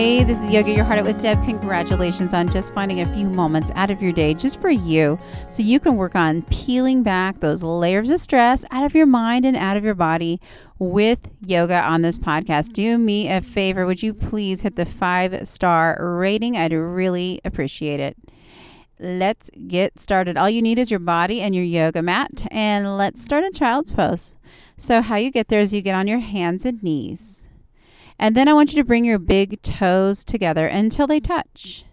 Hey, this is Yoga Your Heart Out with Deb. Congratulations on just finding a few moments out of your day just for you so you can work on peeling back those layers of stress out of your mind and out of your body with yoga on this podcast. Do me a favor. Would you please hit the 5-star rating? I'd really appreciate it. Let's get started. All you need is your body and your yoga mat. And let's start in child's pose. So how you get there is you get on your hands and knees. And then I want you to bring your big toes together until they touch.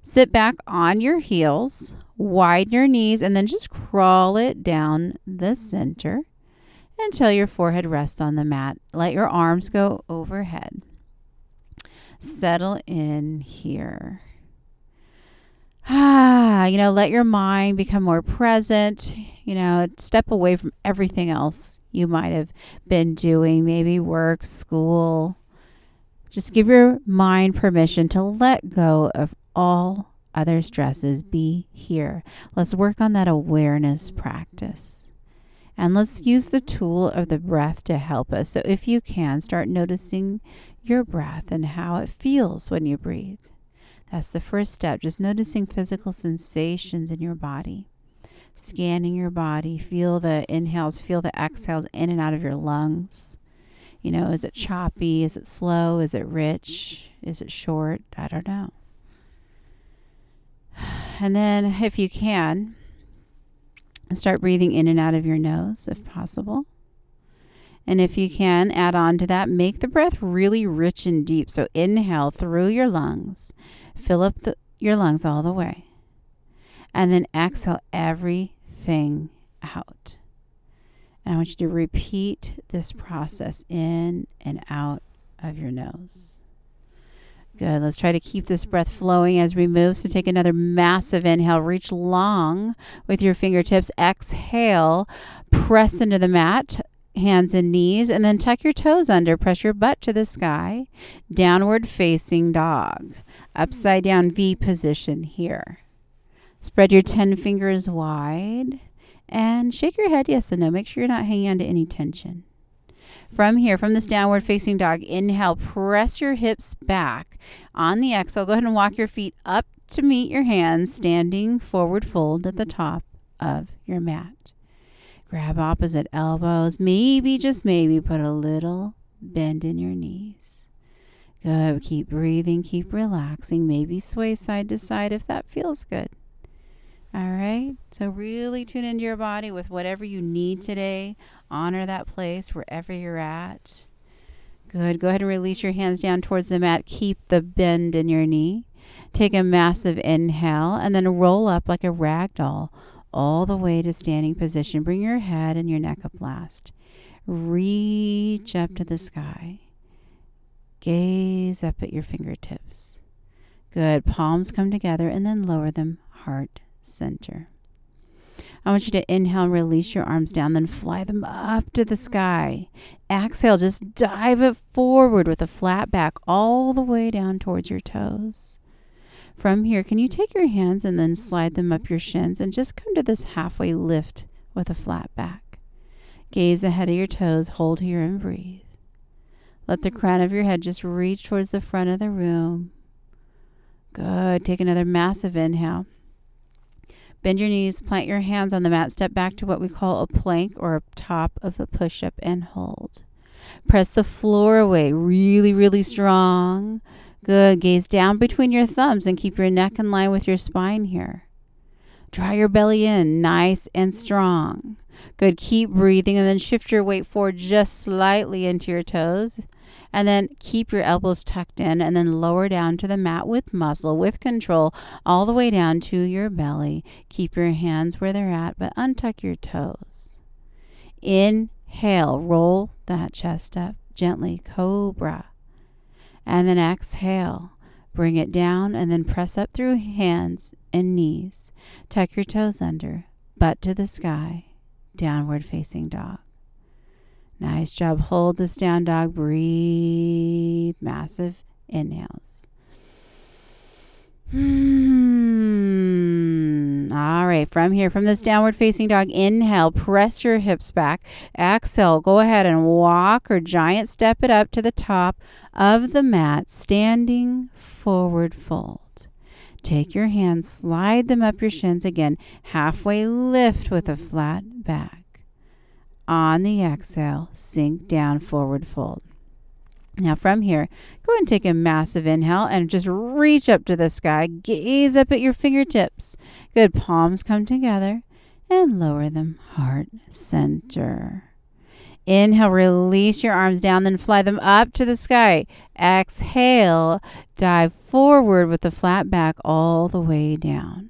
Sit back on your heels, widen your knees, and then just crawl it down the center until your forehead rests on the mat. Let your arms go overhead. Settle in here. Let your mind become more present, step away from everything else you might have been doing, maybe work, school. Just give your mind permission to let go of all other stresses. Be here. Let's work on that awareness practice. And let's use the tool of the breath to help us. So if you can, start noticing your breath and how it feels when you breathe. That's the first step, just noticing physical sensations in your body, scanning your body, feel the inhales, feel the exhales in and out of your lungs. Is it choppy? Is it slow? Is it rich? Is it short? I don't know. And then if you can, start breathing in and out of your nose if possible. And if you can, add on to that, make the breath really rich and deep. So inhale through your lungs, fill up your lungs all the way, and then exhale everything out. And I want you to repeat this process in and out of your nose. Good. Let's try to keep this breath flowing as we move. So take another massive inhale. Reach long with your fingertips. Exhale. Press into the mat. Hands and knees, and then tuck your toes under. Press your butt to the sky. Downward facing dog. Upside down V position here. Spread your 10 fingers wide and shake your head yes and no. Make sure you're not hanging on to any tension. From here, from this downward facing dog, inhale, press your hips back. On the exhale, go ahead and walk your feet up to meet your hands, standing forward fold at the top of your mat. Grab opposite elbows. Maybe, just maybe, put a little bend in your knees. Good. Keep breathing. Keep relaxing. Maybe sway side to side if that feels good. All right. So really tune into your body with whatever you need today. Honor that place wherever you're at. Good. Go ahead and release your hands down towards the mat. Keep the bend in your knee. Take a massive inhale and then roll up like a rag doll. All the way to standing position. Bring your head and your neck up last. Reach up to the sky. Gaze up at your fingertips. Good. Palms come together and then lower them heart center. I want you to inhale, release your arms down, then fly them up to the sky. Exhale, just dive it forward with a flat back all the way down towards your toes. From here, can you take your hands and then slide them up your shins and just come to this halfway lift with a flat back. Gaze ahead of your toes, hold here and breathe. Let the crown of your head just reach towards the front of the room. Good. Take another massive inhale. Bend your knees, plant your hands on the mat, step back to what we call a plank or a top of a push-up and hold. Press the floor away really, really strong. Good. Gaze down between your thumbs and keep your neck in line with your spine here. Draw your belly in nice and strong. Good. Keep breathing and then shift your weight forward just slightly into your toes. And then keep your elbows tucked in and then lower down to the mat with muscle, with control, all the way down to your belly. Keep your hands where they're at, but untuck your toes. Inhale. Roll that chest up gently. Cobra. And then exhale, bring it down, and then press up through hands and knees. Tuck your toes under, butt to the sky, downward facing dog. Nice job. Hold this down dog. Breathe. Massive inhales. All right, from here, from this downward facing dog, inhale, press your hips back. Exhale, go ahead and walk or giant step it up to the top of the mat, standing forward fold. Take your hands, slide them up your shins again, halfway lift with a flat back. On the exhale, sink down forward fold. Now from here, go ahead and take a massive inhale and just reach up to the sky. Gaze up at your fingertips. Good. Palms come together and lower them heart center. Inhale, release your arms down, then fly them up to the sky. Exhale, dive forward with the flat back all the way down.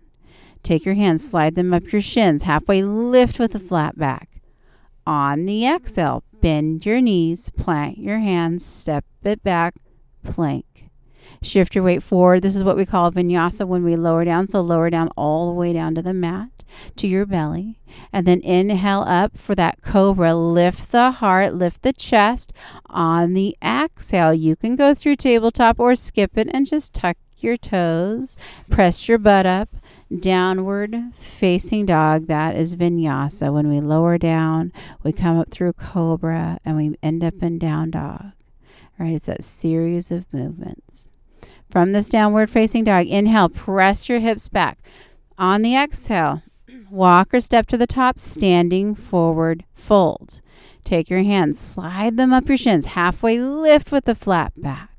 Take your hands, slide them up your shins. Halfway lift with the flat back. On the exhale, bend your knees, plant your hands, step it back, plank. Shift your weight forward. This is what we call vinyasa when we lower down. So lower down all the way down to the mat, to your belly. And then inhale up for that cobra. Lift the heart, lift the chest. On the exhale, you can go through tabletop or skip it and just tuck your toes. Press your butt up. Downward facing dog, that is vinyasa. When we lower down, we come up through cobra and we end up in down dog. Right? It's that series of movements. From this downward facing dog, inhale, press your hips back. On the exhale, walk or step to the top, standing forward fold. Take your hands, slide them up your shins, halfway lift with the flat back.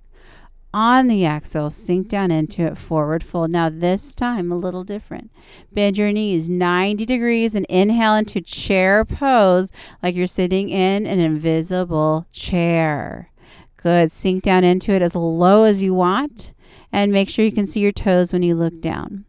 On the exhale, sink down into it, forward fold. Now this time, a little different. Bend your knees 90 degrees and inhale into chair pose like you're sitting in an invisible chair. Good. Sink down into it as low as you want and make sure you can see your toes when you look down.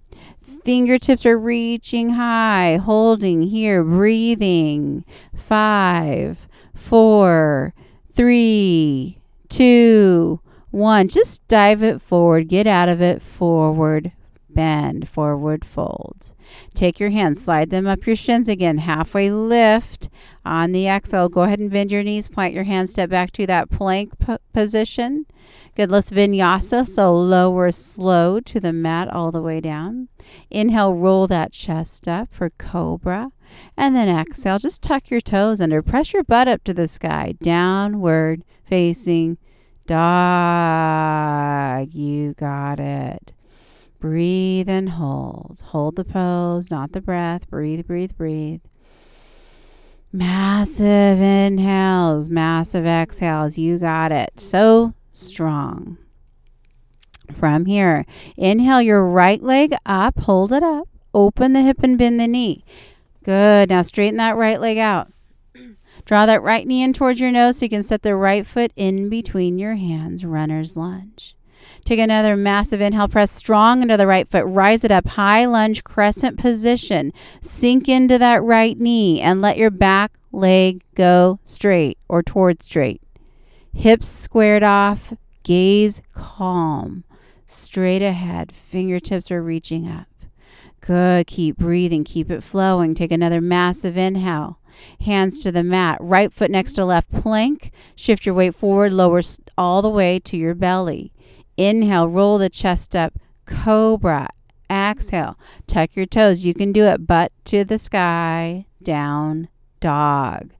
Fingertips are reaching high, holding here, breathing. 5, 4, 3, 2, 1, just dive it forward, get out of it, forward bend, forward fold. Take your hands, slide them up your shins again, halfway lift. On the exhale, go ahead and bend your knees, plant your hands, step back to that plank position. Good, let's vinyasa, so lower slow to the mat all the way down. Inhale, roll that chest up for cobra. And then exhale, just tuck your toes under, press your butt up to the sky, downward facing dog. You got it. Breathe and hold. Hold the pose, not the breath. Breathe, breathe, breathe. Massive inhales, massive exhales. You got it. So strong. From here, inhale your right leg up. Hold it up. Open the hip and bend the knee. Good. Now straighten that right leg out. Draw that right knee in towards your nose so you can set the right foot in between your hands, runner's lunge. Take another massive inhale, press strong into the right foot, rise it up, high lunge, crescent position. Sink into that right knee and let your back leg go straight or towards straight. Hips squared off, gaze calm, straight ahead, fingertips are reaching up. Good, keep breathing, keep it flowing. Take another massive inhale. Hands to the mat, right foot next to left, plank. Shift your weight forward, lower all the way to your belly. Inhale, roll the chest up, cobra. Exhale, tuck your toes. You can do it, butt to the sky, down dog.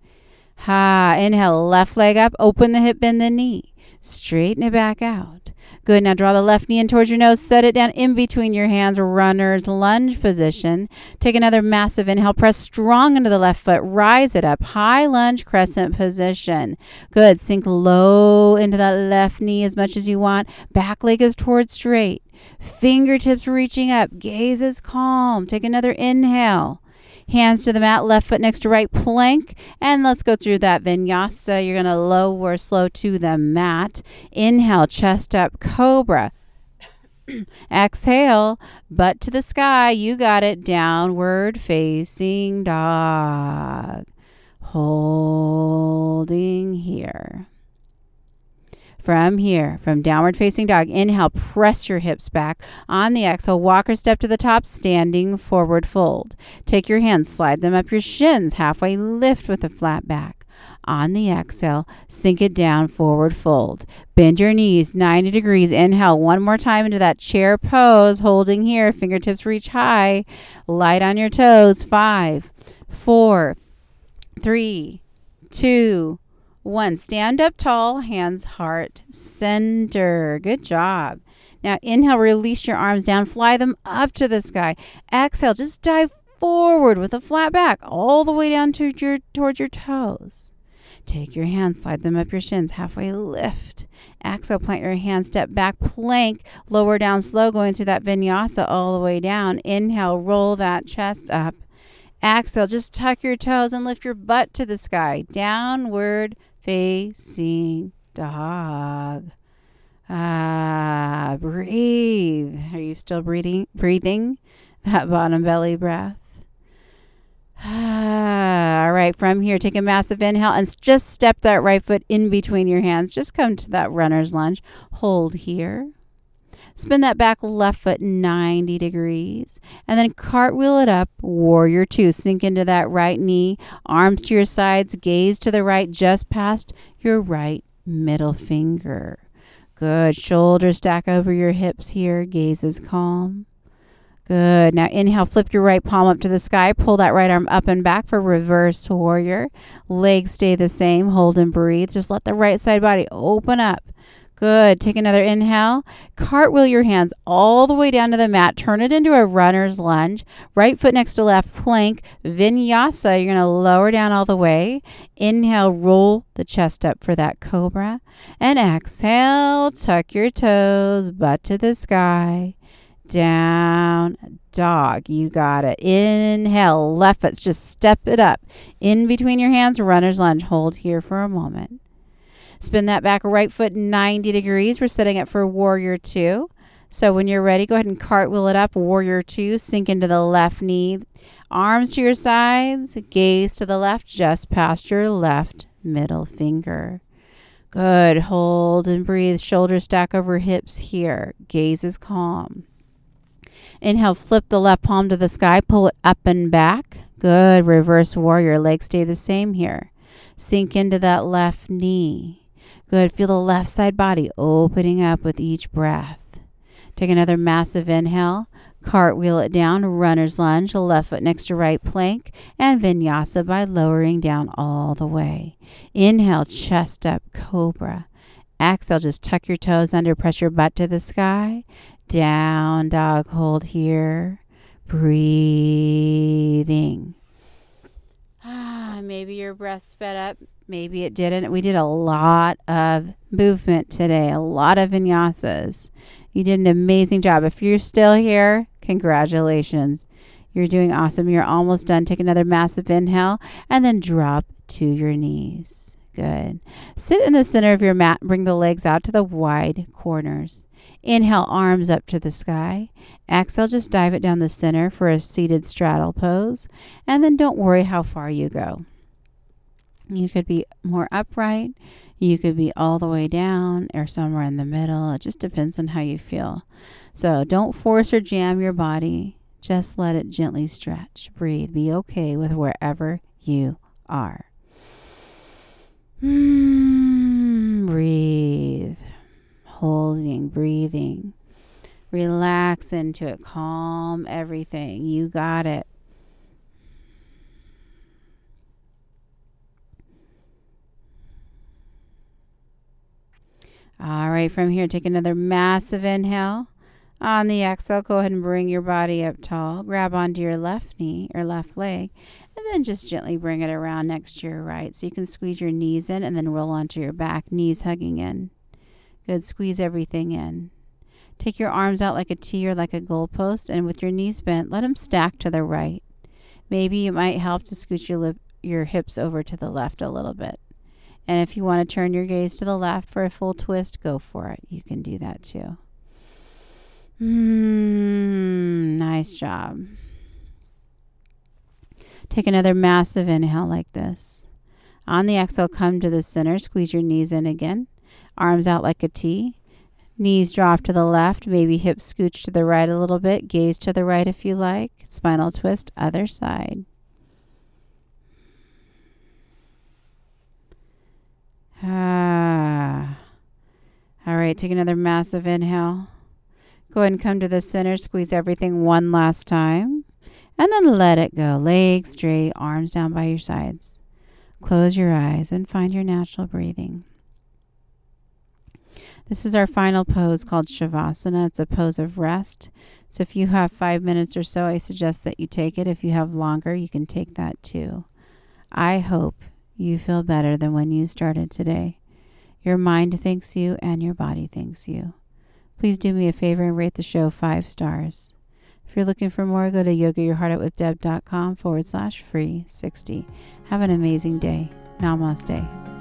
Ha, inhale, left leg up, open the hip, bend the knee. Straighten it back out. Good. Now draw the left knee in towards your nose. Set it down in between your hands. Runner's lunge position. Take another massive inhale. Press strong into the left foot. Rise it up. High lunge crescent position. Good. Sink low into that left knee as much as you want. Back leg is towards straight. Fingertips reaching up. Gaze is calm. Take another inhale. Hands to the mat, left foot next to right, plank. And let's go through that vinyasa. You're going to lower slow to the mat. Inhale, chest up, cobra. Exhale, butt to the sky. You got it. Downward facing dog. Holding here. From here, from downward facing dog, inhale, press your hips back. On the exhale, walk or step to the top, standing forward fold. Take your hands, slide them up your shins, halfway lift with a flat back. On the exhale, sink it down, forward fold. Bend your knees 90 degrees. Inhale one more time into that chair pose, holding here, fingertips reach high. Light on your toes, 5, 4, 3, 2, 1. Stand up tall, hands heart center. Good job. Now inhale, release your arms down, fly them up to the sky. Exhale, just dive forward with a flat back all the way down to your, towards your toes. Take your hands, slide them up your shins, halfway lift. Exhale, plant your hands, step back, plank, lower down slow, going through that vinyasa all the way down. Inhale, roll that chest up. Exhale, just tuck your toes and lift your butt to the sky. Downward facing dog. Breathe. Are you still breathing? That bottom belly breath. All right, from here, take a massive inhale and just step that right foot in between your hands. Just come to that runner's lunge. Hold here. Spin that back left foot 90 degrees. And then cartwheel it up, warrior two. Sink into that right knee. Arms to your sides. Gaze to the right, just past your right middle finger. Good. Shoulders stack over your hips here. Gaze is calm. Good. Now inhale, flip your right palm up to the sky. Pull that right arm up and back for reverse warrior. Legs stay the same. Hold and breathe. Just let the right side body open up. Good. Take another inhale. Cartwheel your hands all the way down to the mat. Turn it into a runner's lunge. Right foot next to left, plank. Vinyasa. You're going to lower down all the way. Inhale, roll the chest up for that cobra. And exhale, tuck your toes, butt to the sky. Down dog. You got it. Inhale, left foot. Just step it up. In between your hands, runner's lunge. Hold here for a moment. Spin that back right foot 90 degrees. We're setting up for warrior two. So when you're ready, go ahead and cartwheel it up. Warrior two. Sink into the left knee. Arms to your sides. Gaze to the left, just past your left middle finger. Good. Hold and breathe. Shoulders stack over hips here. Gaze is calm. Inhale, flip the left palm to the sky. Pull it up and back. Good. Reverse warrior. Legs stay the same here. Sink into that left knee. Good. Feel the left side body opening up with each breath. Take another massive inhale. Cartwheel it down. Runner's lunge. Left foot next to right plank. And vinyasa by lowering down all the way. Inhale, chest up, cobra. Exhale, just tuck your toes under. Press your butt to the sky. Down dog. Hold here. Breathing. Maybe your breath sped up. Maybe it didn't. We did a lot of movement today, a lot of vinyasas. You did an amazing job. If you're still here, congratulations. You're doing awesome. You're almost done. Take another massive inhale and then drop to your knees. Good. Sit in the center of your mat. Bring the legs out to the wide corners. Inhale, arms up to the sky. Exhale, just dive it down the center for a seated straddle pose. And then don't worry how far you go. You could be more upright. You could be all the way down or somewhere in the middle. It just depends on how you feel. So don't force or jam your body. Just let it gently stretch. Breathe. Be okay with wherever you are. Breathe. Holding, breathing. Relax into it. Calm everything. You got it. All right, from here, take another massive inhale. On the exhale, go ahead and bring your body up tall. Grab onto your left knee or left leg. And then just gently bring it around next to your right. So you can squeeze your knees in and then roll onto your back. Knees hugging in. Good. Squeeze everything in. Take your arms out like a T or like a goalpost. And with your knees bent, let them stack to the right. Maybe it might help to scoot your hips over to the left a little bit. And if you want to turn your gaze to the left for a full twist, go for it. You can do that too. Nice job. Take another massive inhale like this. On the exhale, come to the center. Squeeze your knees in again. Arms out like a T. Knees drop to the left, maybe hips scooch to the right a little bit. Gaze to the right if you like. Spinal twist, other side. Ah. All right, take another massive inhale. Go ahead and come to the center. Squeeze everything one last time. And then let it go. Legs straight, arms down by your sides. Close your eyes and find your natural breathing. This is our final pose called Shavasana. It's a pose of rest. So if you have 5 minutes or so, I suggest that you take it. If you have longer, you can take that too. I hope you feel better than when you started today. Your mind thanks you and your body thanks you. Please do me a favor and rate the show 5 stars. If you're looking for more, go to yogayourheartoutwithdeb.com/free60. Have an amazing day. Namaste.